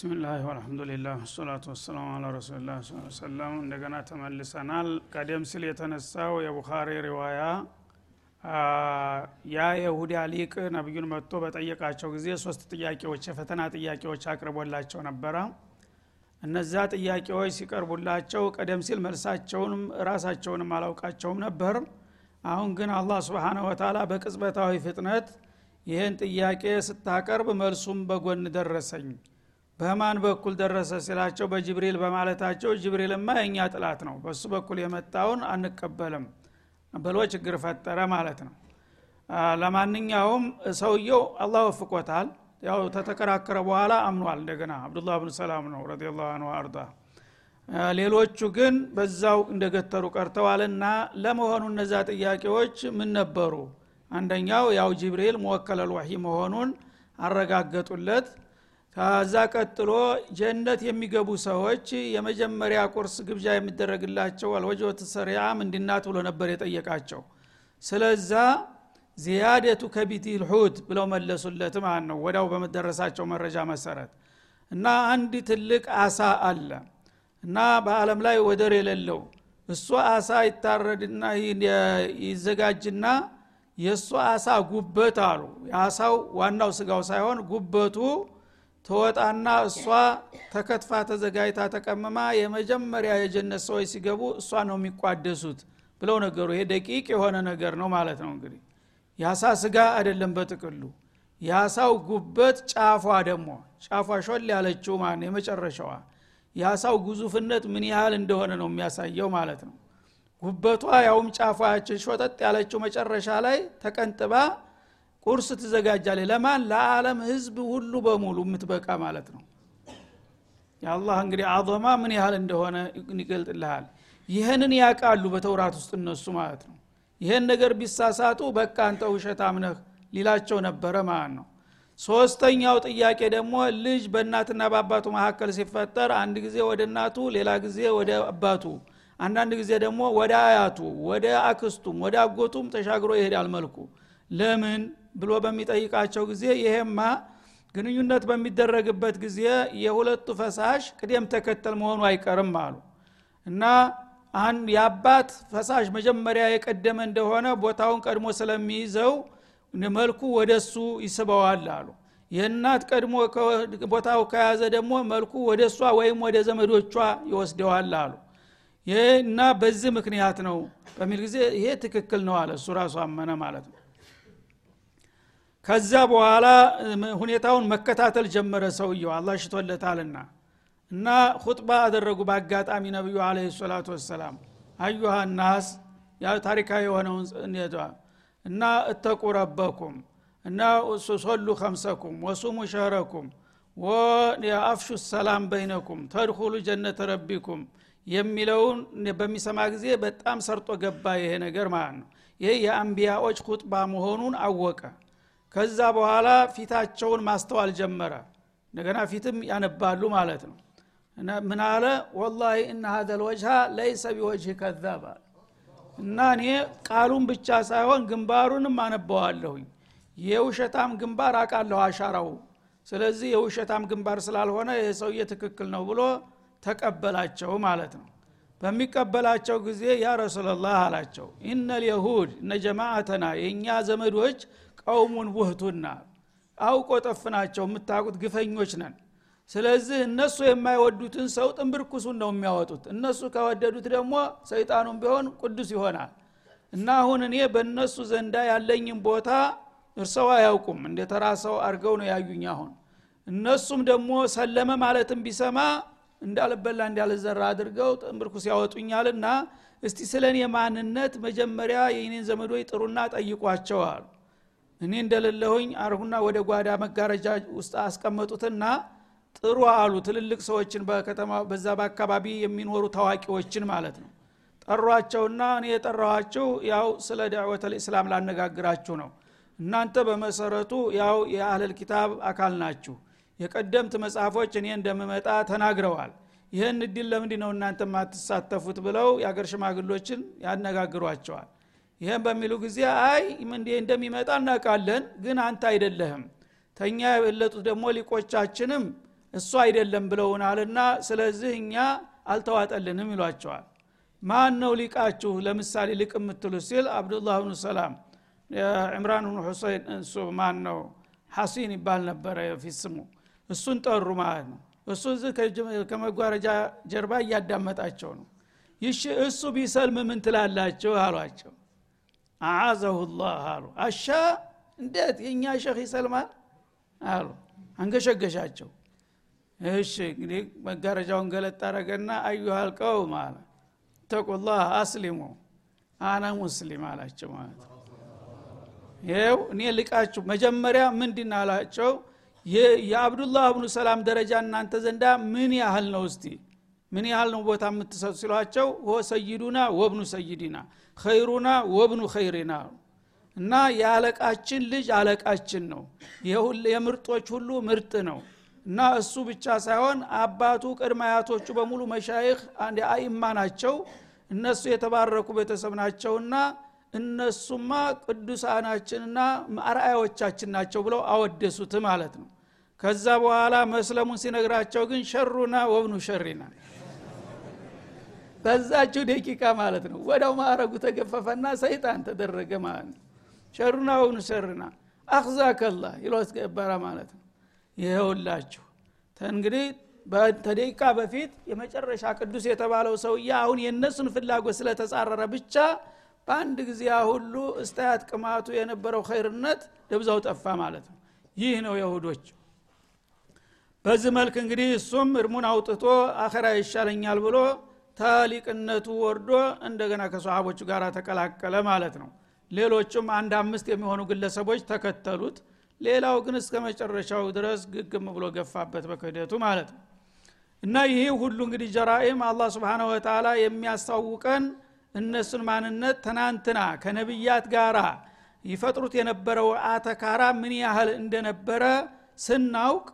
ቢስሚላህ ወልሐምዱሊላህ ወሰላቱ ወሰላሙ ዐላ ረሱሊላህ ሰለላሁ ዐለይሂ ወሰለም። እንደገና ተመልሰናል። ቀደም ሲል የተነሳው የቡኻሪ ሪዋያ ያ የይሁዳ ሊቅ ነብዩን መጥቶ በጠየቃቸው ጊዜ ሶስት ጥያቄዎች የፈተና ጥያቄዎች አቅርቦላቸው ነበር። እነዛ ጥያቄዎች ሲቀርቡላቸው ቀደም ሲል መልሳቸውንም ራሳቸውንም አላውቃቸውም ነበር። አሁን ግን አላህ Subhanahu Wa Ta'ala በቅጽበታዊ ፍጥነት ይሄን ጥያቄ ስታቀርብ መልሱም በጎን ደረሰኝ። በማን በኩል ደረሰ ሲላቸው በጅብሪል በማለታቸው ጅብሪልማ የኛ ጥላት ነው፣ በሱ በኩል የመጣውን አንቀበልም ብሎ ችግር ፈጠረ ማለት ነው። ለማንኛውም ሰውየው አላህ ወፍቆታል። ያው ተተከራከረ በኋላ አምኗል። እንደገና አብዱላህ ኢብኑ ሰላም ነው ረዲየላሁ ዐንሁ አርዳ። ሌሎቹ ግን በዛው እንደገተሩ ቀርተዋልና ለመሆኑ እነዛ ጥያቄዎች ምን ነበሩ? አንደኛው ያው ጅብሪል ሙወከለል ወሂ መሆኑን አረጋገጡለት። ከዛ ቀጥሎ ጀነት የሚገቡ ሰዎች የመጀመሪያ ቁርስ ግብዣ የሚደረግላቸው አልወጆት ሰሪዓም እንዲናት ብሎ ነበር የጠየቃቸው። ስለዛ ዚያደቱ ከቢቲል ሁድ ብለው መለሱለት ማለት ነው። ወዳው በመደረሳቸው መረጃ መሰረት እና አንድ ትልቅ አሳ አለ እና በአለም ላይ ወደር የሌለው እሱ አሳ ይታረድና ይዘጋጅና የሱ አሳ ጉበት አሉ። ያሳው ዋናው ስጋው ሳይሆን ጉበቱ ተወጣና እሷ ተከትፋ ተዘጋጅታ ተቀመማ የመጀመሪያ የጀነት ሰዎች ሲገቡ እሷ ነው የሚቋደሱት ብለው ነገሩ። ይሄ ደቂቅ የሆነ ነገር ነው ማለት ነው። እንግዲህ ያሳ ስጋ አይደለም በጥቅሉ፣ ያሳው ጉበት ጫፏ ደግሞ ጫፏ ሾል ያለችው ማን የመጨረሻዋ ያሳው ጉዙፍነት ምን ያህል እንደሆነ ነው የሚያሳየው ማለት ነው። ጉበቷ ያውም ጫፏ ያችን ሾጠጥ ያለችው መጨረሻ ላይ ተቀንጥባ ቁርስ ተዘጋጃለ ለማን ለዓለም ህዝብ ሁሉ በሙሉ ምትበቃ ማለት ነው። ያአላህ እንግዲህ አዘማ ምን ያህል እንደሆነ ይገልጥልሃል። ይሄንን ያቃሉ በተውራት ውስጥ እነሱ ማለት ነው። ይሄን ነገር ቢሳሳቱ በቃ አንተ ውሸታም ነህ ሊላቸው ነበር ማለት ነው። ሶስተኛው ጥያቄ ደግሞ ልጅ በእናትና በአባቱ መካከል ሲፈጠር አንድ ጊዜ ወደ እናቱ፣ ሌላ ጊዜ ወደ አባቱ፣ አንዳንድ ጊዜ ደግሞ ወደ አያቱ፣ ወደ አክስቱም ወደ አጎቱም ተሻግሮ ይሄዳል መልኩ ለምን ብሎ በሚጠይቃቸው ጊዜ ይሄማ ግንኙነት በሚደረግበት ጊዜ የሁለቱ ፈሳሽ ቅደም ተከተል መሆኑ አይቀርም አሉ እና አንድ ያባት ፈሳሽ መጀመሪያ የቀደመ እንደሆነ ቦታውን ቀድሞ ስለሚይዘው መልኩ ወደሱ ይስበዋል አሉ። የእናት ቀድሞ ቦታው ከያዘ ደግሞ መልኩ ወደሷ ወይም ወደ ዘመዶቿ ይወስደዋል አሉ። ይሄና በዚህ ምክንያት ነው በሚል ጊዜ ይሄ ትክክል ነው አለ። እሱ ራሱ አመነ ማለት ነው። ከዛ በኋላ ሁኔታውን መከታተል ጀመረ ሰውየው አላህ ሽቶለታልና እና ኹጥባ አደረጉ በአጋጣሚ ነብዩ አለይሂ ሰላቱ ወሰለም። አዩሃ الناس ያ ታሪካዊ የሆነውን እና እተቁ ረበኩም እና ሱሰሉ خمسኩም ወሱሙ ሸህረኩም ወአፍሹ السلام بينكم تدخلوا جنة ربكم የሚለውን በሚሰማ ጊዜ በጣም ሰርጦ ገባ ይሄ ነገር ማለት ነው። ይሄ የአንቢያዎች ኹጥባ መሆኑን አወቀ። ከዛ በኋላ ፊታቸውን ማስተዋል ጀመረ። እንደገና ፊትም ያነባሉ ማለት ነው። እና ምን አለ والله ان هذا الوجه ليس بوجه كذاب እና እኔ ቃሉን ብቻ ሳይሆን ግንባሩንም አነባዋለሁ። የውሸታም ግንባር አቃለው አሻራው። ስለዚህ የውሸታም ግንባር ስላልሆነ ይሄ ሰውዬ ትክክል ነው ብሎ ተቀበላቸው ማለት ነው። በሚቀበላቸው ጊዜ ያ ረሱላህ አላቸው ان اليهود ان جماعتنا የኛ ዘመዶች አውሙን ወህቱና አውቆ ጠፍናቸው ምታቁት ግፈኞች ነን። ስለዚህ እነሱ የማይወዱትን ሰው ጥምብርኩሱን ነው የሚያወጡት። እነሱ ካወደዱት ደግሞ ሰይጣኑም ቢሆን ቅዱስ ይሆናል። እና አሁን እኔ በእነሱ ዘንዳ ያለኝም ቦታ እርሰው አያውቁም እንደ ተራሰው አርገው ነው ያዩኝ። አሁን እነሱም ደግሞ ሰለመ ማለትም ቢሰማ እንዳልበላ እንዳልዘራ አድርገው ጥምብርኩስ ያወጡኛልና እስቲ ስለኔ ማንነት መጀመሪያ የኔን ዘመዶይ ጥሩና ጠይቋቸው አሉ። እኔ እንደለለሁኝ አርሁና ወደ ጓዳ መጋረጃ ውስጥ አስቀመጡትና ጥሩ አሉ። ትልልቅ ሰዎችን በከተማ በዛ በአካባቢ የሚኖሩ ታዋቂዎችን ማለት ነው። ጠሯቸውና እኔ የጠራኋቸው ያው ስለ ዳዕወት አልኢስላም ላነጋግራችሁ ነው። እናንተ በመሰረቱ ያው የአህለል ኪታብ አካል ናችሁ። የቀደምት መጽሐፎች እኔ እንደምመጣ ተናግረዋል። ይሄን እድል ለምንድን ነው እናንተ ማትሳተፉት ብለው የአገር ሽማግሌዎችን ያነጋግሯቸዋል። ይሄን በሚሉ ጊዜ አይ እንዴ እንደሚመጣ እናውቃለን፣ ግን አንተ አይደለህም። ተኛ የበለጡት ደግሞ ሊቆቻችንም እሱ አይደለም ብለውናልና ስለዚህ እኛ አልተዋጠልንም ይሏቸዋል። ማን ነው ሊቃችሁ ለምሳሌ ሊቀምትሉ ሲል አብዱላህ ኢብኑ ሰላም ኢምራን ኢብኑ ሁሰይን እንሱ ማን ነው ሐሲን ይባል ነበር የፊስሙ እሱን ጠሩ ማለት ነው። እሱ ከመጓረጃ ጀርባ ያዳመጣቸው ነው። ይሽ እሱ ቢሰልም ምን ትላላችሁ አሏቸው። አዓዘሁ الله አሉ። አሻ እንዴት የኛ ሸህ ይሰልማል አሉ። አንገሸገሻቸው። እሺ እንግዲህ መጋረጃውን ገለጥ አረገና አዩሃ አልቀው ማለት ተቁላህ አስሊሙ አና ሙስሊም አላቸው ማለት ነው። ይሄው እኔ ልቃችሁ መጀመሪያ ምንድን አላቸው የአብዱላህ ኢብኑ ሰላም ደረጃ እናንተ ዘንዳ ምን ያህል ነው እስቲ ምን ያህል ነው ቦታ የምትሰጡ ሲሏቸው ወሰይዱና ወብኑ ሰይዲና ኸይሩና ወብኑ ኸይሪና እና ያለቃችን ልጅ አለቃችን ነው የሁሉ የምርጦች ሁሉ ምርጥ ነው እና እሱ ብቻ ሳይሆን አባቱ ቅድማያቶቹ በሙሉ መሻይኽ አንድ አይማ ናቸው እነሱ የተባረኩ ቤተሰብ ናቸውና እነሱማ ቅዱሳናችንና አርአያዎቻችን ናቸው ብለው አወደሱት ማለት ነው። ከዛ በኋላ መስለሙን ሲነግራቸው ግን ሸሩና ወብኑ ሸሪና በዛችሁ ደቂቃ ማለት ነው ወደው ማረጉ ተገፈፈና ሰይጣን ተደረገ ማለት ነው። ሸሩና ወብኑ ሸሪና አخذከላ ይሏስ ገባራ ማለት ነው። ይሄውላችሁ እንግዲህ በተደቂቃ በፊት የመጨረሻ ቅዱስ የተባለው ሰውዬ አሁን የነሱን ፍላጎት ስለተጻረረ ብቻ በአንድ ጊዜ ሁሉ እስታያት ቅማቱ የነበረው ኸይርነት ደብዛው ጠፋ ማለት ነው። ይህ ነው የይሁዶች በዚህ መልክ እንግዲህ እሱም እርሙን አውጥቶ አኺራ ይሻለኛል ብሎ ታሊቅነቱ ወርዶ እንደገና ከሷሃቦቹ ጋር ተቀላቀለ ማለት ነው። ሌሎችም አንድ አምስት የሚሆኑ ግለሰቦች ተከተሉት። ሌላው ግን እስከ መጨረሻው ድረስ ግግም ብሎ ገፋበት በከደቱ ማለት ነው። እና ይሄ ሁሉ እንግዲህ ጀራኢም አላህ Subhanahu Wa Ta'ala የሚያስተዋውቀን እነሱን ማንነት ተናንተና ከነብያት ጋራ ይፈጥሩት የነበረው አተካራ ምን ያህል እንደነበረ ስናውቅ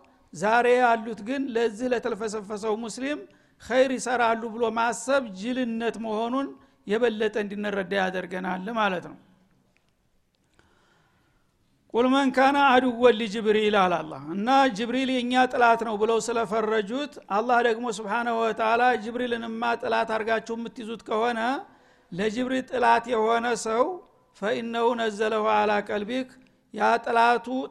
ዛሬ ያሉት ግን ለዚህ ለተልፈሰፈሰው ሙስሊም ኸይር ይሰራሉ ብሎ ማሰብ ጅልነት መሆኑን የበለጠ እንድንረዳ ያደርገናል ማለት ነው። قل من كان عدوا لجبريل على الله ان جبريل የኛ ጥላት ነው ብለው ስለፈረጁት አላህ ደግሞ Subhanahu Wa Ta'ala ጅብሪልንማ ጥላት አርጋችሁ የምትይዙት ከሆነ ለጅብሪል ጥላት የሆነ ሰው فإنه نزله على قلبك ያ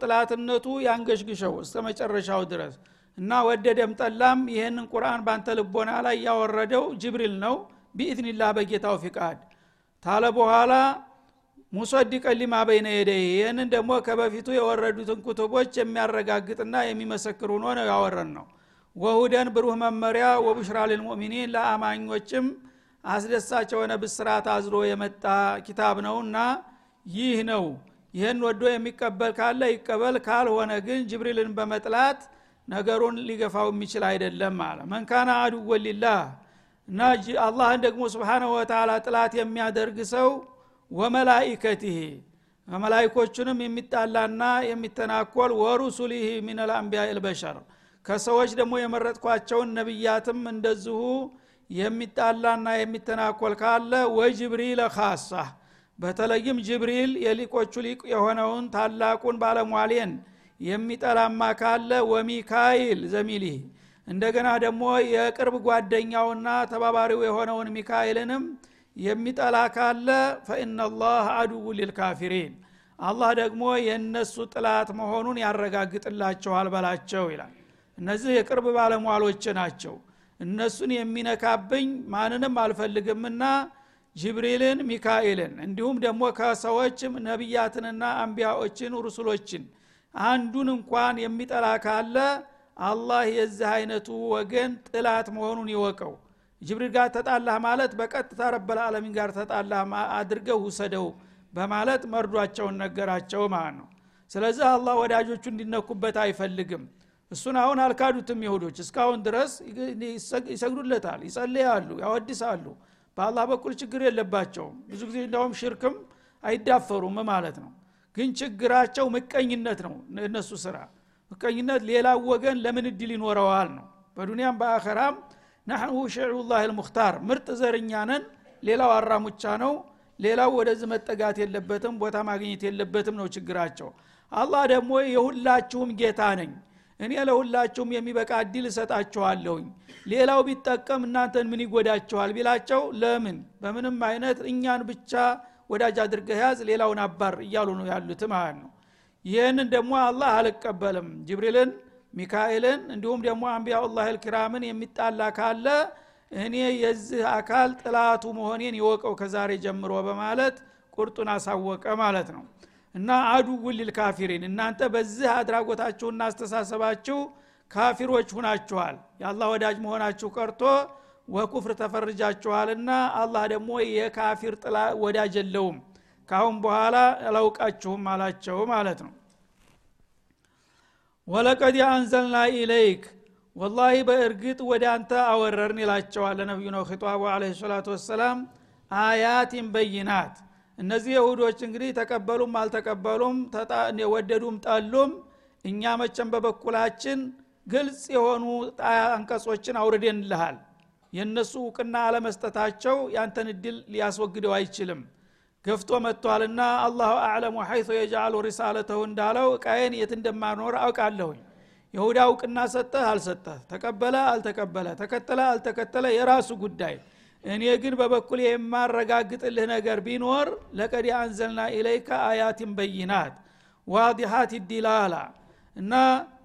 ጥላትነቱ ያንገሽግሽው እስከመጨረሻው ድረስ እና ወደደም ጠላም ይሄንን ቁርአን ባንተ ልቦና ላይ ያወረደው ጅብሪል ነው بإذن الله በጌታው ፍቃድ ታለ በኋላ ሙሰዲቀ ሊማ በይነ የደይ የነን ደሞ ከበፊቱ የወረዱትን ኩቱቦች የሚያረጋግጥና የሚመሰክሩ ነው ያወረን ነው ወሁደን ብሩህ መመሪያ ወብሽራ ለልሙእሚኒን ለአማኞችም አስደሳቸው የሆነ ብስራት አዝሮ የመጣ ኪታብ ነውና ይህ ነው ይሄን ወዶ የሚቀበል ካለ ይቀበል ካልሆነ ግን ጅብሪልን በመጥላት ነገሩን ሊገፋው የሚችል አይደለም ማለት መንካና አዱ ወሊላ ናጂ አላህ ደግሞ Subhanahu Wa Ta'ala ጥላት የሚያደርግ ሰው ወመላኢከቲሂ ወመላኢኮቹንም የሚጣላና የሚተናኮል ወሩሱሊሂ ሚነል አንቢያኢል በሸር ከሰዎች ደግሞ የመረጥኳቸውን ነብያትም እንደዚሁ የሚጣላና የሚተናኮል ካለ ወጅብሪል ኻሳ በተለይም ጅብሪል የሊቆቹ ሊቅ የሆነውን ታላቁን ባለሟሊን የሚጠላማ ካለ ወሚካኤል ዘሚሊሂ እንደገና ደግሞ የቅርብ ጓደኛውና ተባባሪው የሆነውን ሚካኤልንም የሚጣላ ካለ فإنالله عدو للكافرين الله ደግሞ የነሱ ጥላት መሆኑን ያረጋግጥላቸዋል ባላቸው ይላል። እነዚህ የቅርብ ባለሟሎች ናቸው። እነሱን የሚነካብኝ ማንንም አልፈልግምና ጅብሪልን ሚካኤልን እንዲሁም ደግሞ ከሰዎችም ነብያትንና አንቢያዎችን ሩሱሎችን አንዱን እንኳን የሚጣላ ካለ አላህ የዚህ አይነቱ ወገን ጥላት መሆኑን ይወቀው ጅብሪል ጋር ተጣላህ ማለት በቀጥታ ረበል ዓለሚን ጋር ተጣላህ አድርገው ሰደው በማለት መርዷቸውን ነገራቸው ማለት ነው። ስለዚህ አላህ ወዳጆቹ እንዲነኩበት አይፈልግም። እሱን አሁን አልካዱትም ይሁዶች እስካሁን ድረስ ይሰግዱለታል ይጸልያሉ ያወድሳሉ በአላህ በኩል ችግር የለባቸውም ብዙ ጊዜ እንደውም ሽርክም አይዳፈሩም ማለት ነው። ግን ችግራቸው ምቀኝነት ነው እነሱ ስራ ምቀኝነት ሌላ ወገን ለምን እድል ይኖረዋል ነው በዱንያም በአኺራም نحن شعب الله المختار ምርጥ ዘርኛነን ሌላው አራሙቻ ነው ሌላው ወደዝ መጠጋት የለበትም ቦታ ማግኘት የለበትም ነው ችግራቸው። አላህ ደግሞ የሁላችሁም ጌታ ነኝ እኔ ለሁላችሁም የሚበቃ አዲል ሰጣችኋለሁኝ ሌላው ቢጠቀም እናንተን ምን ይጎዳችኋል ቢላቸው ለምን በምንም አይነት እኛን ብቻ ወዳጅ አድርገህ ያዝ ሌላውን አባር ይያሉ ነው ያሉት ማለት ነው። ይሄንን ደግሞ አላህ አልቀበለም ጅብሪልን ሚካኤልን እንዲሁም ደግሞ አንቢያአላህ አልክራምን የሚጣላ ካለ እኔ የዚህ አካል ጥላቱ መሆኔን ይወቀው ከዛሬ ጀምሮ በማለት ቁርጡን አሳወቀ ማለት ነው። እና አዱው ለልካፊሪን እናንተ በዚህ አድራጎታችሁና አስተሳሰባችሁ ካፊሮች ሆናችኋል ያላህ ወዳጅ መሆናችሁ ቀርቶ ወኩፍር ተፈርጃችኋልና አላህ ደግሞ የካፊር ጥላ ወዳጅ የለውም ካሁን በኋላ አላውቃችሁም አላቸው ማለት ነው። ወለቀድ አንዘልና ኢለይክ والله በእርግጥ ወዳንተ አወረርን ይላቸዋል ነብዩ ነው ኺጧቡ አለይሂ ሰላቱ ወሰለም አያቲን በይናት። እነዚህ ይሁዶች እንግዲህ ተቀበሉም አልተቀበሉም ወደዱም ጣሉም እኛ መቼም በበኩላችን ግልጽ የሆኑ አንቀጾችን አውርደንልሃል የነሱ እውቅና አለመስጠታቸው ያንተን እድል ሊያስወግደው አይችልም ገፍቶ መጥቷልና አላሁ አዕለም حيث يجعل رسالته እንዳለው ቃየን የት እንደማኖር አውቃለሁ። ይሁዳ እውቅና ሰጠህ አልሰጠህ ተቀበለ አልተቀበለ ተከተለ አልተከተለ የራሱ ጉዳይ እኔ ግን በበኩል የማረጋግጥልህ ነገር ቢኖር ለቀድ አንዘልና ኢለይካ አያቲን በይናት ዋዲሃት ዲላላ እና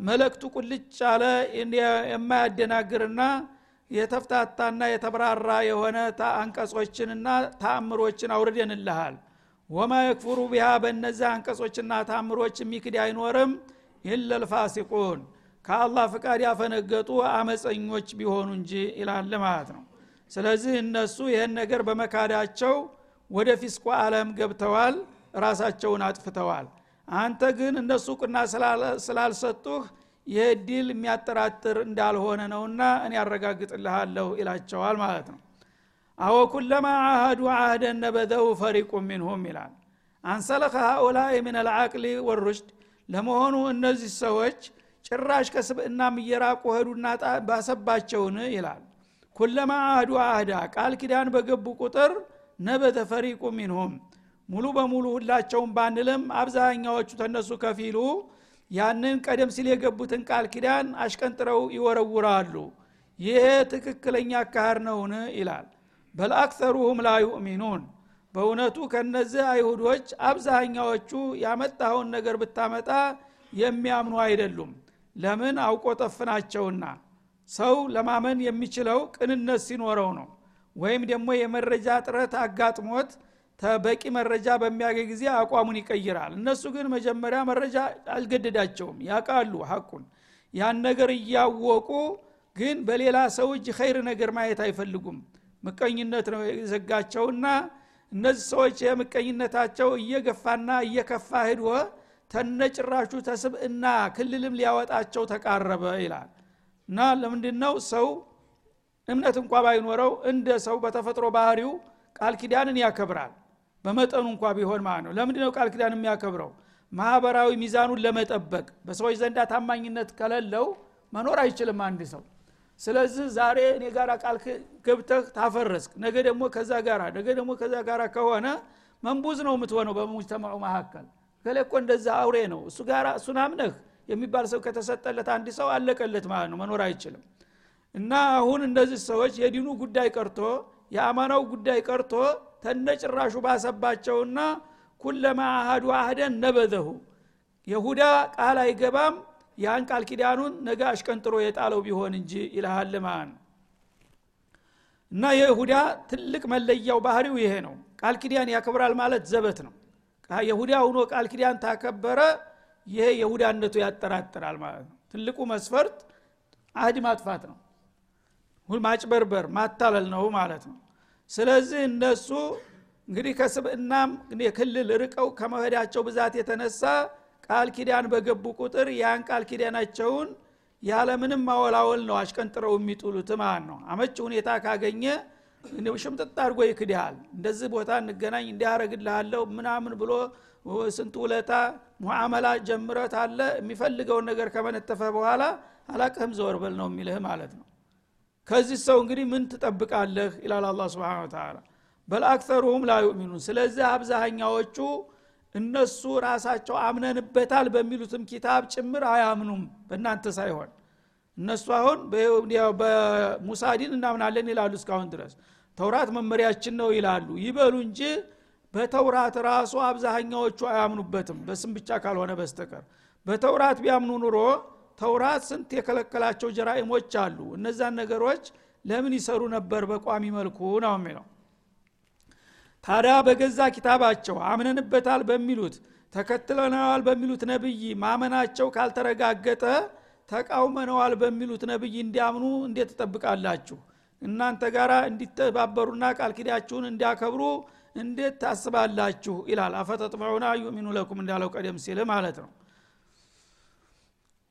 መልእክቱ ቁልጭ አለ የማያደናግርና የተፍታታና የተብራራ የሆነ አንቀጾችንና ተአምሮችን አውርደንልሃል ወማ ይክፍሩ ቢሃ በነዛ አንቀጾችና ተአምሮች የሚክድ አይኖርም ኢለል ፋሲቁን ከአላህ ፍቃድ ያፈነገጡ አመፀኞች ቢሆኑ እንጂ ይላል ማለት ነው። ስለዚህ እነሱ ይሄን ነገር በመካዳቸው ወደ ፊስቁ ዓለም ገብተዋል ራሳቸውን አጥፍተዋል። አንተ ግን እነሱ ቁና ስላልሰጡህ የዲል የሚያጠራጥር እንዳልሆነ ነውና እኔ አረጋግጥልሃለሁ ይላቸዋል ማለት ነው። አወ ኩለማ አሃዱ አህደን ነበዘው ፈሪቁም منهم ይላል አንሰለኸ هؤلاء من العقل والرشد ለመሆኑ እነዚህ ሰዎች ጭራሽ ከስብእናም እየራቁ ሄዱና ባሰባቸውን ይላል ኩለማ አዱ አዳ ቃል ኪዳን በገቡ ቁጥር ነበተ ፈሪቁ منهم ሙሉ በሙሉ ሁላቸውም ባንልም አብዛኛዎቹ ተነሱ ከፊሉ ያንን ቀደም ሲል የገቡትን ቃል ኪዳን አሽቀንጥረው ይወረውራሉ ይሄ ትክክለኛ አካሄድ ነውን ይላል በል አክሰሩሁም ላ ይኡሚኑን በእውነቱ ከነዚህ አይሁዶች አብዛኛዎቹ ያመጣውን ነገር ብታመጣ የሚያምኑ አይደሉም ለምን አውቆ ጠፍናቸውና ሰው ለማመን የሚችለው ቅንነት ሲኖረው ነው ወይም ደግሞ የመረጃ ጥረት አጋጥሞት ተበቂ መረጃ በሚያገኝ ጊዜ አቋሙን ይቀይራል። እነሱ ግን መጀመሪያ መረጃ አልገደዳቸውም ያቃሉ ሐቁን ያን ነገር እያወቁ ግን በሌላ ሰው እጅ ኸይር ነገር ማየት አይፈልጉም ምቀኝነት ነው የዘጋቸውና እነዚህ ሰዎች የምቀኝነታቸው እየገፋና እየከፋ ሄዶ ተነጭራሹ ተስብእና ክልልም ሊያወጣቸው ተቃረበ ይላል። እና ለምንድነው ሰው እምነት እንኳ ባይኖረው እንደ ሰው በተፈጥሮ ባህሪው ቃል ኪዳንን ያከብራል በመጠኑ እንኳ ቢሆን ማለት ነው። ለምንድነው ቃል ኪዳን የሚያከብረው ማህበራዊ ሚዛኑን ለመጠበቅ በሰዎች ዘንድ ታማኝነት ከሌለው መኖር አይችልም አንድ ሰው። ስለዚህ ዛሬ እኔ ጋራ ቃል ገብተህ ታፈረስክ ነገ ደግሞ ከዛ ጋራ ነገ ደግሞ ከዛ ጋራ ከሆነ መንቡዝ ነው የምትሆነው በሙጅተማው መሐከል ከለቆ እንደዛ አውሬ ነው እሱ ጋራ እሱን አምነህ የሚባል ሰው ከተሰጠለት አንድ ሰው አለቀለት ማለት ነው መኖር አይችልም። እና አሁን እንደዚህ ሰዎች የዲኑ ጉዳይ ቀርቶ የአማናው ጉዳይ ቀርቶ ተነጭራሹ ባሰባቸውና ኩለማ አሃዱ አህደን ነበዘሁ ይሁዳ ቃል አይገባም ያን ቃል ኪዳኑን ነገ አሽቀንጥሮ የጣለው ቢሆን እንጂ ይላል ማን እና ይሁዳ ትልቅ መለያው ባህሪው ይሄ ነው ቃል ኪዳን ያከብራል ማለት ዘበት ነው። ይሁዳ ሆኖ ቃል ኪዳን ታከበረ ይሄ ይሁዳነቱ ያጠራጥራል ማለት ነው። ትልቁ መስፈርት አህድ ማጥፋት ነው ሁሉ ማጭበርበር ማታለል ነው ማለት ነው። ስለዚህ እነሱ እንግዲህ ከስብእናም ክልል ርቀው ከመሄዳቸው ብዛት የተነሳ ቃል ኪዳን በገቡ ቁጥር ያን ቃል ኪዳናቸውን ያለምንም ማወላወል ነው አሽቀንጥረው የሚጥሉት ማለት ነው። አመች ሁኔታ ካገኘ ሽምጥጥ አድርጎ ይክዳል እንደዚህ ቦታ እንገናኝ እንዲያረግልሃለሁ ምናምን ብሎ ስንት ውለታ ሙዓመላ ጀምረት አለ የሚፈልገውን ነገር ከመነተፈ በኋላ አላቅህም ዘወር በል ነው የሚልህ ማለት ነው። ከዚህ ሰው እንግዲህ ምን ትጠብቃለህ ይላል አላህ Subhanahu Wa Ta'ala በል አክሰሩም ላ ይኡሚኑን ስለዚህ አብዛኛዎቹ እነሱ ራሳቸው አምነንበታል በሚሉትም ኪታብ ጭምር አያምኑም በእናንተ ሳይሆን እነሱ አሁን በሙሳ ዲን እናምናለን ይላሉ እስካሁን ድረስ ተውራት መመሪያችን ነው ይላሉ ይበሉ እንጂ በተውራት ራሱ አብዛኛዎቹ አያምኑበትም በስም ብቻ ካልሆነ በስተቀር በተውራት ቢያምኑ ኑሮ ተውራት ስንት የከለከላቸው ጀራኢሞች አሉ እነዛን ነገሮች ለምን ይሰሩ ነበር በቋሚ መልኩ ነው የሚለው ታዲያ በገዛ ኪታባቸው አምነንበታል በሚሉት ተከትለናል በሚሉት ነብይ ማመናቸው ካልተረጋገጠ ተቃውመናል በሚሉት ነብይ እንዲያምኑ እንዴት ተጠብቃላችሁ እናንተ ጋራ እንዲተባበሩና ቃል ኪዳችሁን እንዲያከብሩ እንዴት ታስባላችሁ ይላል አፈተጥመዑና ዩሚኑ ለኩም እንዳለው ቀደም ሲል ማለት ነው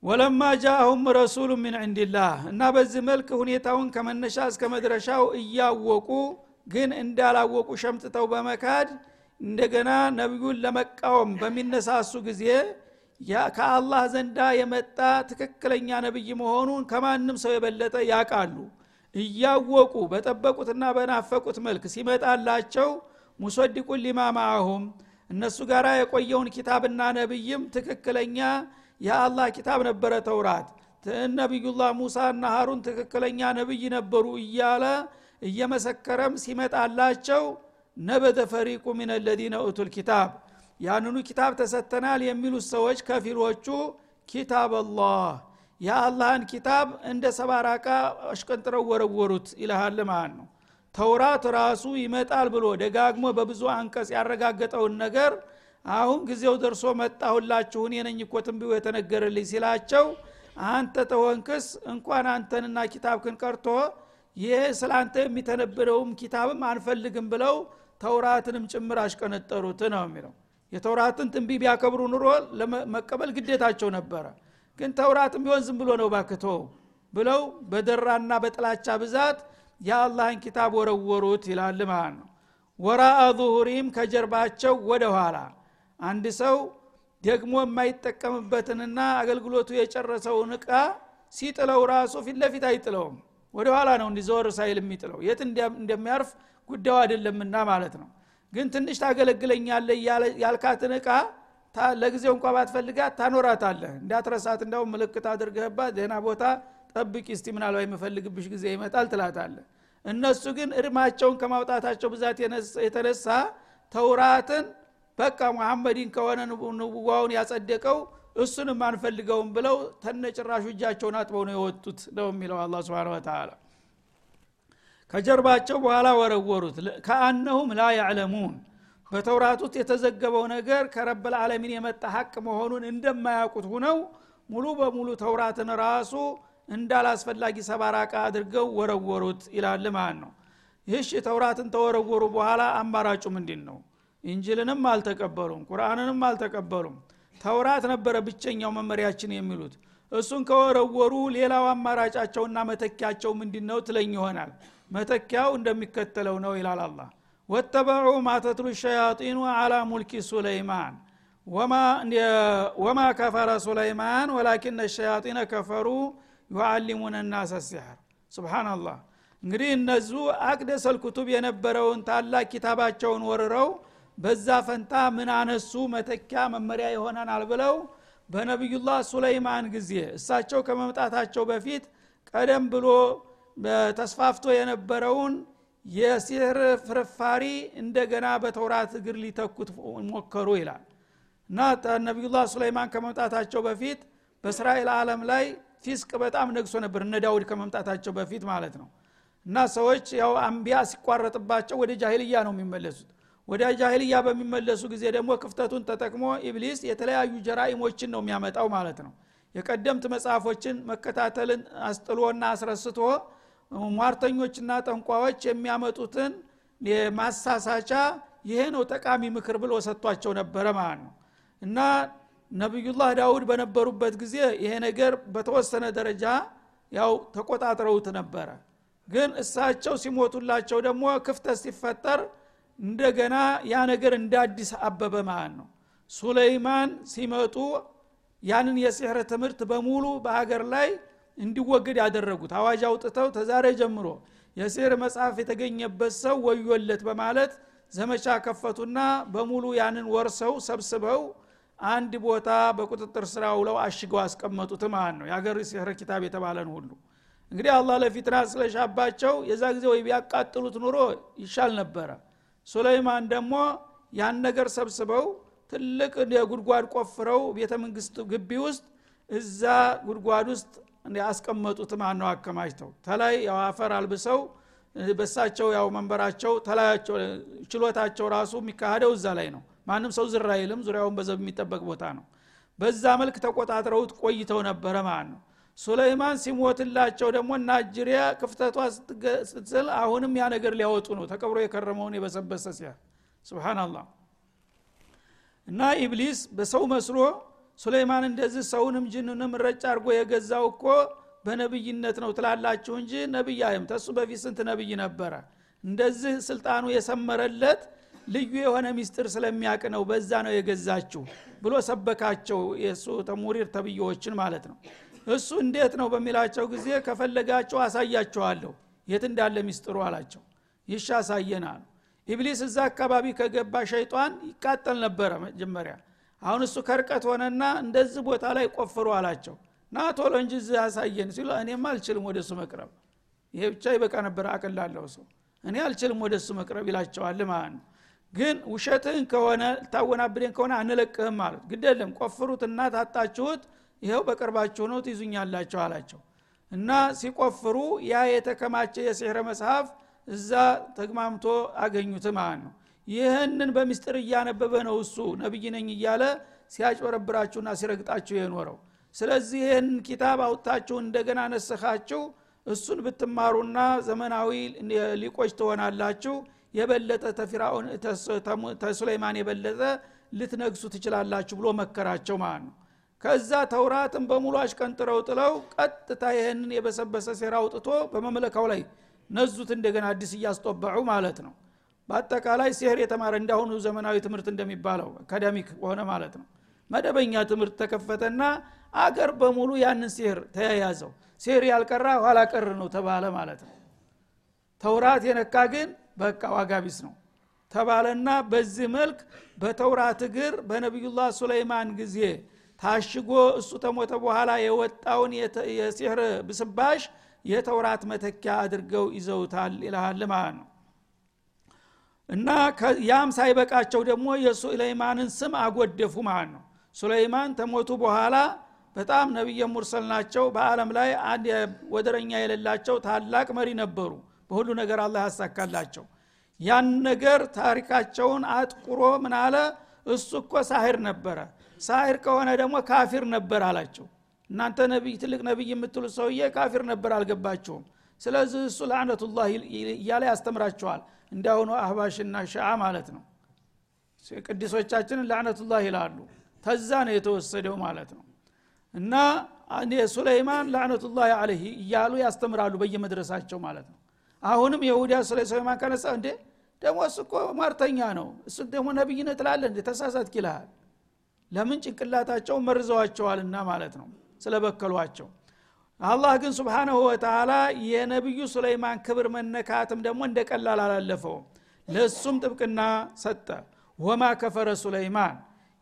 ولما جاءهم رسول من عند الله እና በዚህ መልኩ ሁኔታውን ከመነሻ እስከ መድረሻው እያወቁ ግን እንዳላወቁ ሸምጥተው በመካድ እንደገና ነብዩን ለመቃወም በሚነሳሱ ጊዜ ያ ከአላህ ዘንዳ የመጣ ትክክለኛ ነብይ መሆኑን ከማንም ሰው የበለጠ ያቃሉ እያወቁ በጠበቁትና በናፈቁት መልኩ ሲመጣላቸው ሙሰዲቁን ሊማማአሁም እነሱ ጋራ የቆየውን ኪታብና ነብይም ትክክለኛ የአላህ ኪታብ ነበረ ተውራት ነብዩላህ ሙሳና ሃሩን ትክክለኛ ነብይ ነበሩ እያለ እየመሰከረም ሲመጣላቸው ነበደ ፈሪቁ من الذين اوتوا الكتاب ያንኑ ኪታብ ተሰተናል የሚሉት ሰዎች ከፊሎቹ ኪታብ አላህ ያአላህን ኪታብ እንደ ሰባራቃ አሽቀንጥረው ወረወሩት ኢላሃለ ማአኑ ተውራት ራሱ ይመጣል ብሎ ደጋግሞ በብዙ አንቀጽ ያረጋገጠውን ነገር አሁን ጊዜው ደርሶ መጣሁላችሁ እኔነኝ እኮትም ቢው የተነገረልኝ ሲላቸው አንተ ተወንክስ እንኳን አንተንና ኪታብክን ቀርቶ ይሄ ስላንተ የሚተነበረውም ኪታብም አንፈልግም ብለው ተውራትንም ጭምር አሽቀነጠሩት ነው የሚለው የተውራትን ትንቢያ ቢያከብሩ ኑሮ ለመቀበል ግዴታቸው ነበር ግን ተውራትም ቢሆን ዝም ብሎ ነው ባክቶ ብለው በደራና በጥላቻ ብዛት ያአላህን ኪታብ ወረወሩት ይላል ማለት ነው ወራአ ዙሁሪም ከጀርባቸው ወደ ኋላ አንድ ሰው ደግሞ የማይጠቀምበትንና አገልግሎቱ የጨረሰውን ዕቃ ሲጥለው ራሱ ፊት ለፊት አይጥለውም ወደ ኋላ ነው እንዲዞር ሳይል የሚጥለው የት እንደሚያርፍ ጉዳዩ አይደለምና ማለት ነው ግን ትንሽ ታገለግለኛለህ ያልካትን ዕቃ ለጊዜው እንኳን ባትፈልጋት ታኖራታለህ እንዳትረሳት እንደው ምልክት አድርገህባት ደህና ቦታ ጠብቂ እስቲ ምናልባት የምፈልግብሽ ጊዜ ይመጣል ትላታለህ እነሱ ግን እርማቸውን ከማውጣታቸው ብዛት የተነሳ ተውራትን በቃ መሐመድን ከሆነ ንቡዋውን ያጸደቀው እሱንም አንፈልገውም ብለው ተነጭራሹ እጃቸውን አጥበው ነው የወጡት ነው የሚለው አላህ Subhanahu Wa Ta'ala ከጀርባቸው በኋላ ወረወሩት ከአንነሁም لا يعلمون በተውራት ውስጥ የተዘገበው ነገር ከረብል ዓለሚን የመጣ ሐቅ መሆኑን እንደማያውቁት ሆነው ሙሉ በሙሉ ተውራትን ራሱ እንዳላስፈልጊ ሰባራቃ አድርገው ወረወሩት ይላል ማለት ነው ይህሽ ተውራትን ተወረወሩ በኋላ አማራጩ ምንድነው ኢንጂልንም አልተቀበሉም ቁርአንንም አልተቀበሉም ተውራት ነበረ ብቸኛው መመሪያችን የሚሉት እሱን ከወረወሩ ሌላው አማራጫቸውና መተኪያቸው ምንድነው ትለኝ ይሆናል መተኪያው እንደሚከተለው ነው ይላል አላህ ወተበዑ ማተትሩ ሸያጢኑ አላ ሙልኪ ሱለይማን ወማ ከፈረ ሱለይማን ወላኪነ ሸያጢነ ከፈሩ ይعلمون الناس السحر سبحان الله እንግዲህ እነሱ አቅደሰል ኩቱብ የነበረውን ታላቅ ኪታባቸውን ወርረው በዛ ፈንታ ምን አነሱ መተኪያ መመሪያ ይሆናል ብለው በነብዩላህ ሱለይማን ጊዜ እሳቸው ከመምጣታቸው በፊት ቀደም ብሎ ተስፋፍቶ የነበረውን የሲህር ፍርፋሪ እንደገና በተውራት እግር ሊተኩት ሞከሩ ይላል እና ነብዩላህ ሱለይማን ከመምጣታቸው በፊት በእስራኤል ዓለም ላይ ፊስቅ በጣም ነግሶ ነበር እነ ዳውድ ከመምጣታቸው በፊት ማለት ነው እና ሰዎች ያው አንቢያ ሲቋረጥባቸው ወደ ጃሂልያ ነው የሚመለሱት ወደ ጃሂልያ በሚመለሱ ጊዜ ደግሞ ክፍተቱን ተጠቅሞ ኢብሊስ የተለያዩ ጀራኢሞችን ነው የሚያመጣው ማለት ነው የቀደምት መጽሐፎችን መከታተልን አስጥሎና አስረስቶ ሟርተኞችና ጠንቋዮች የሚያመጡትን የማሳሳቻ ይሄ ነው ጠቃሚ ምክር ብሎ ሰጥቷቸው ነበር ማለት ነው እና ነብዩላህ ዳውድ በነበሩበት ጊዜ ይሄ ነገር በተወሰነ ደረጃ ያው ተቆጣጥረውት ነበር ግን እሳቸው ሲሞቱላቸው ደግሞ ክፍተት ሲፈጠር እንደገና ያ ነገር እንደ አዲስ አበበ ማለት ነው ሱለይማን ሲመጡ ያንን የሲህር ትምህርት በሙሉ በአገር ላይ እንዲወገድ ያደረጉት አዋጅ አውጥተው ተዛሬ ጀምሮ የሲህር መጽሐፍ የተገኘበት ሰው ወዮለት በማለት ዘመቻ ከፈቱና በሙሉ ያንን ወርሰው ሰብስበው አንድ ቦታ በቁጥጥር ስራው ለው አሽገው አስቀመጡት ማለት ነው። ያገር ሲህረ ኪታብ የተባለን ሁሉ እንግዲህ አላህ ለፍትራ ስለሻባቸው የዛ ጊዜ ወይ ቢያቃጥሉት ኑሮ ይሻል ነበር። ሱለይማን ደግሞ ያን ነገር ሰብስበው ትልቅ የጉድጓድ ቆፍረው ቤተ መንግስት ግቢ ውስጥ እዛ ጉድጓድ ውስጥ ያስቀመጡት ማለት ነው። አከማችተው ተላይ ያው አፈር አልብሰው በሳቸው ያው መንበራቸው ተላያቸው ችሎታቸው ራሱ ሚካሃደው እዛ ላይ ነው። ማንም ሰው ዝራይልም ዙሪያውን በዘብ የሚጠበቅ ቦታ ነው። በዛ መልክ ተቆጣጥረውት ቆይተው ነበር ማለት ነው። ሱለይማን ሲሞትላቸው ደግሞ ናይጄሪያ ክፍተቷ ስትገስል አሁንም ያ ነገር ሊያወጡ ነው። ተቀብሮ የከረመውን የበሰበሰ ሲያ ሱብሃንአላህ እና ኢብሊስ በሰው መስሎ ሱለይማን እንደዚህ ሰውንም ጅንንም ረጭ አርጎ የገዛው እኮ በነብይነት ነው ትላላችሁ እንጂ ነብይ አይም ተሱ በፊት ስንት ነብይ ነበር። እንደዚህ ስልጣኑ የሰመረለት ልዩ የሆነ ሚስጥር ስለሚያቅ ነው በዛ ነው የገዛችሁ ብሎ ሰበካቸው ኢየሱ ተሙሪር ተብዮችን ማለት ነው። እሱ እንዴት ነው በሚላቸው ጊዜ ከፈለጋችሁ አሳያችኋለሁ የት እንዳለ ሚስጥሩ አላቸው። ይሻ አሳየናል። ኢብሊስ እዛ አካባቢ ከገባ ሸይጣን ይቃጠል ነበር መጀመሪያ። አሁን እሱ ከርቀት ሆነና እንደዚህ ቦታ ላይ ቆፍሩ አላቸው። ናቶሎ እንጂ ያሳየን ሲሉ እኔም አልችልም ወደሱ መቅረብ ይሄ ብቻ ይበቃ ነበር አቀላለው ሰው እኔ አልችልም ወደሱ መቅረብ ይላቸዋል ማለት ነው። ግን ውሸትን ከሆነ ታወናብደን ከሆነ አንለቅህም አሉት። ግደለም ቆፍሩትና ታጣችሁት ይሄው በቅርባችሁ ነው ትይዙኛላችሁ አላቸው። እና ሲቆፍሩ ያ የተከማቸ የሲህር መጽሐፍ እዛ ተግማምቶ አገኙት ማለት ነው። ይሄንን በሚስጥር ያነበበ ነው እሱ ነብይ ነኝ እያለ ሲያጭበረብራችሁና ሲረግጣችሁ የኖረው። ስለዚህ ይሄን ኪታብ አውጣችሁ እንደገና ነስኻችሁ እሱን ብትማሩና ዘመናዊ ሊቆች ትሆናላችሁ የበለጠ ተፍራኦን ተሱለይማን የበለጠ ልትነግሱ ትችላላችሁ ብሎ መከራቸው ማለት ነው። ከዛ ተውራትን በሙሉ አሽቀንጥረው ጥለው ቀጥታ ይሄንን የበሰበሰ ሴራ አውጥቶ በመመለካው ላይ ነዙት እንደገና አዲስ ያስጠባው ማለት ነው። በአጠቃላይ ሲህር የተማረ እንዳሁኑ ዘመናዊ ትምህርት እንደሚባለው አካዳሚክ ሆነ ማለት ነው። መደበኛ ትምህርት ተከፈተና አገር በሙሉ ያንን ሲህር ተያያዘው። ሲህር ያልቀራ ኋላ ቀር ነው ተባለ ማለት ነው። ተውራት የነካ ግን በቃ ዋጋቢስ ነው ተባለና በዚህ መልክ በተውራት እግር በነብዩላህ ሱለይማን ጊዜ ታሽጎ እሱ ተሞተ በኋላ የወጣውን የሲህር ብስባሽ የተውራት መተኪያ አድርገው ይዘውታል ይላል ማለት ነው። እና ያም ሳይበቃቸው ደግሞ የሱለይማንን ስም አጎደፉ ማለት ነው። ሱለይማን ተሞቱ በኋላ በጣም ነብይ ሙርሰል ናቸው። በአለም ላይ አንድ ወደረኛ የሌላቸው ታላቅ መሪ ነበሩ። በሁሉ ነገር አላህ ያሳካላቸው። ያን ነገር ታሪካቸውን አጥቁሮ ምን አለ እሱ እኮ ሳህር ነበረ። ሳህር ከሆነ ደግሞ ካፊር ነበር አላቸው። እናንተ ነብይ ትልቅ ነብይ የምትሉ ሰውዬ ካፊር ነበር አልገባችሁም። ስለዚህ እሱ ለአነቱላህ እያለ ያስተምራቸዋል። እንዳሁኑ አህባሽና ሻአ ማለት ነው ቅዱሶቻችን ለአነቱላህ ይላሉ። ተዛ ነው የተወሰደው ማለት ነው። እና ሱለይማን ለአነቱላህ ዐለይሂ እያሉ ያስተምራሉ በየመድረሳቸው ማለት ነው። አሁንም ይሁዳ ሱለይማን ካነሳ እንዴ ደግሞ እሱኮ ማርተኛ ነው እሱ ደግሞ ነብይነት ላለ እንዴ ተሳሳትክ ይላል። ለምን ጭንቅላታቸው መርዘዋቸዋልና ማለት ነው ስለበከሏቸው። አላህ ግን Subhanahu Wa Ta'ala የነብዩ ሱለይማን ክብር መነካትም ደግሞ እንደቀላል አላለፈው። ለሱም ጥብቅና ሰጠ። ወማ ከፈረ ሱለይማን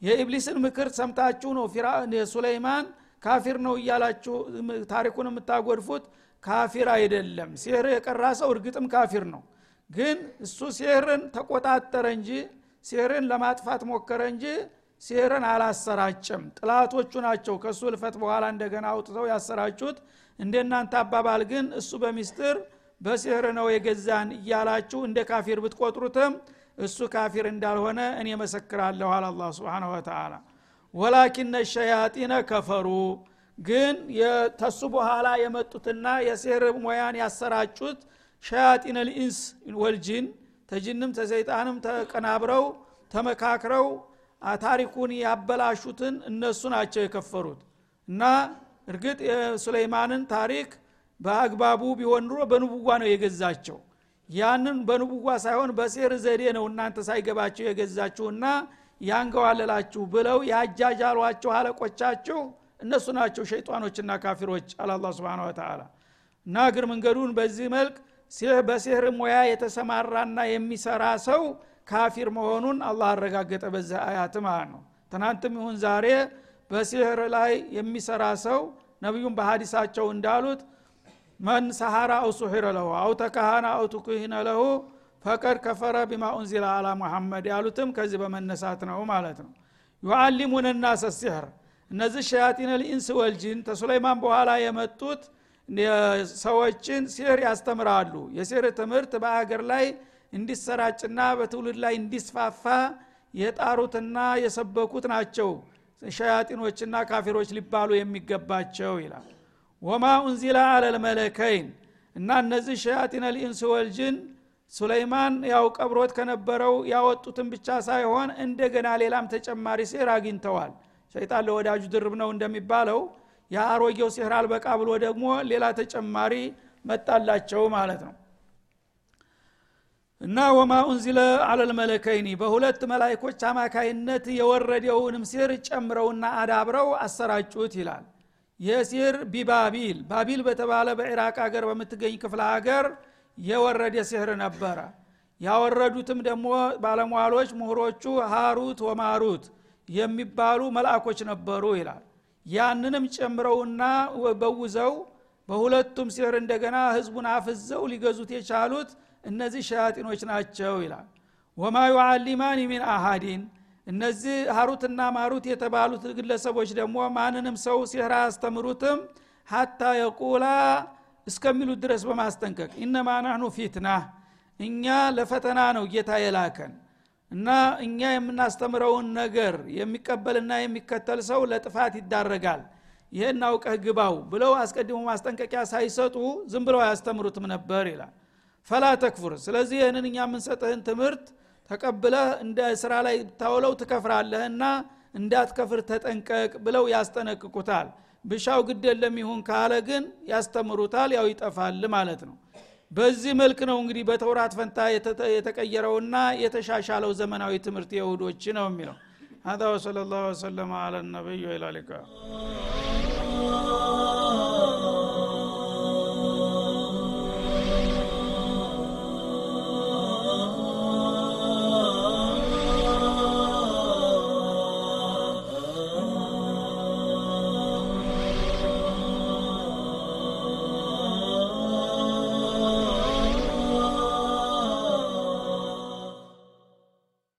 የኢብሊስን ምክር ሰምታችሁ ነው ፍራኦን የሱለይማን ካፊር ነው እያላችሁ ታሪኩን የምታጎድፉት። ካፊር አይደለም። ሲህር የቀራ ሰው እርግጥም ካፊር ነው። ግን እሱ ሲህርን ተቆጣጠረ እንጂ ሲህርን ለማጥፋት ሞከረ እንጂ ሲህርን አላሰራጨም። ጥላቶቹ ናቸው ከሱ ልፈት በኋላ እንደገና አውጥተው ያሰራጩት። እንደናንተ አባባል ግን እሱ በሚስጥር በሲህር ነው የገዛን እያላችሁ እንደ ካፊር ብትቆጥሩትም እሱ ካፊር እንዳልሆነ እኔ መሰክራለሁ አለ አላህ Subhanahu Wa Ta'ala። ወላኪን الشياطين كفروا ግን የተሱ በኋላ የመጡትና የሲህር ሙያን ያሰራጩት ሸያጢን الانس والجن ተጅንም ተሰይጣንም ተቀናብረው ተመካክረው ታሪኩን ያበላሹትን እነሱ ናቸው የከፈሩት። እና እርግጥ የሱለይማንን ታሪክ በአግባቡ ቢሆን ኑሮ በንቡዋ ነው የገዛቸው። ያንን በንቡዋ ሳይሆን በሲህር ዘዴ ነው እናንተ ሳይገባችሁ የገዛችሁና ያንገዋለላችሁ ብለው ያጃጃሏቸው አለቆቻችሁ እነሱ ናቸው ሸይጣኖችና ካፊሮች አለ አላህ Subhanahu Wa Ta'ala። እና እግር መንገዱን በዚህ መልክ በሲህር ሙያ የተሰማራና የሚሰራ ሰው ካፊር መሆኑን አላህ አረጋገጠ በዛ አያት ማለት ነው። ተናንተም ይሁን ዛሬ በሲህር ላይ የሚሰራ ሰው ነብዩም በሐዲሳቸው እንዳሉት ማን ሰሐራ አው ሱህረ ለሁ አው ተካሃና አው ተኩሂና ለሁ ፈቀር ከፈረ بما انزل على محمد ያሉትም ከዚህ በመነሳት ነው ማለት ነው። يعلمون الناس السحر እነዚህ ሸያጢን الانس والجن ተሱለይማን በኋላ የመጡት ሰዎችን ሲህር ያስተምራሉ። የሲህር ትምህርት በአገር ላይ እንዲሰራጭና በትውልድ ላይ እንዲስፋፋ የጣሩትና የሰበኩት ናቸው ሸያጢኖችና ካፊሮች ሊባሉ የሚገባቸው ይላል። ወማ انزل على الملائكين እና እነዚህ ሸያጢን الانس والجن ሱለይማን ያው ቀብሮት ከነበረው ያወጡትን ብቻ ሳይሆን እንደገና ሌላም ተጨማሪ ሲህር አግኝተዋል። ሰይጣን ለወዳጁ ድርብ ነው እንደሚባለው ያአሮጌው ሲህር አልበቃ ብሎ ደግሞ ሌላ ተጨማሪ መጣላቸው ማለት ነው። እና ወማ انزل على الملائكين በሁለት መላእክቶች አማካይነት የወረደውንም ሲህር ጨምረውና አዳብረው አሰራጩት ይላል። የሲህር ቢባቢል ባቢል በተባለ በኢራቅ ሀገር በመትገኝ ክፍለ ሀገር የወረደ ሲህር ነበር። ያወረዱትም ደግሞ ባለሟሎች ምሁሮቹ ሃሩት ወማሩት የሚባሉ መላእክቶች ነበሩ ይላል። ያንንም ጨምረውና በውዘው በሁለቱም ሲህር እንደገና ህዝቡን አፍዘው ሊገዙት የቻሉት እነዚህ ሸያጢኖች ናቸው ይላል። ወማ يعلمان من احد እነዚህ ሃሩትና ማሩት የተባሉት ግለሰቦች ደግሞ ማንንም ሰው ሲህር አያስተምሩትም حتى يقول እስከሚሉ ድረስ በማስተንከክ انما نحن فتنه እኛ ለፈተና ነው ጌታ የላከን እና እኛ የምናስተምረውን ነገር የሚቀበልና የሚከተል ሰው ለጥፋት ይዳረጋል ይሄን አውቀህ ግባው ብለው አስቀድሞ ማስጠንቀቂያ ሳይሰጡ ዝም ብለው ያስተምሩትም ነበር ይላል። ፈላ ተክፍር ስለዚህ ይሄንን እኛ የምንሰጥህን ትምህርት ተቀብለህ እንደ ስራ ላይ ታውለው ትከፍራለህና እንዳትከፍር ተጠንቀቅ ብለው ያስጠነቅቁታል። ብሻው ግደለም ይሁን ካለ ግን ያስተምሩታል ያው ይጠፋል ማለት ነው። በዚህ መልክ ነው እንግዲህ በተውራት ፈንታ የተቀየረውና የተሻሻለው ዘመናዊ ትምህርት የይሁዶች ነው የሚለው። هذا وصلى الله وسلم على النبي وعلى آله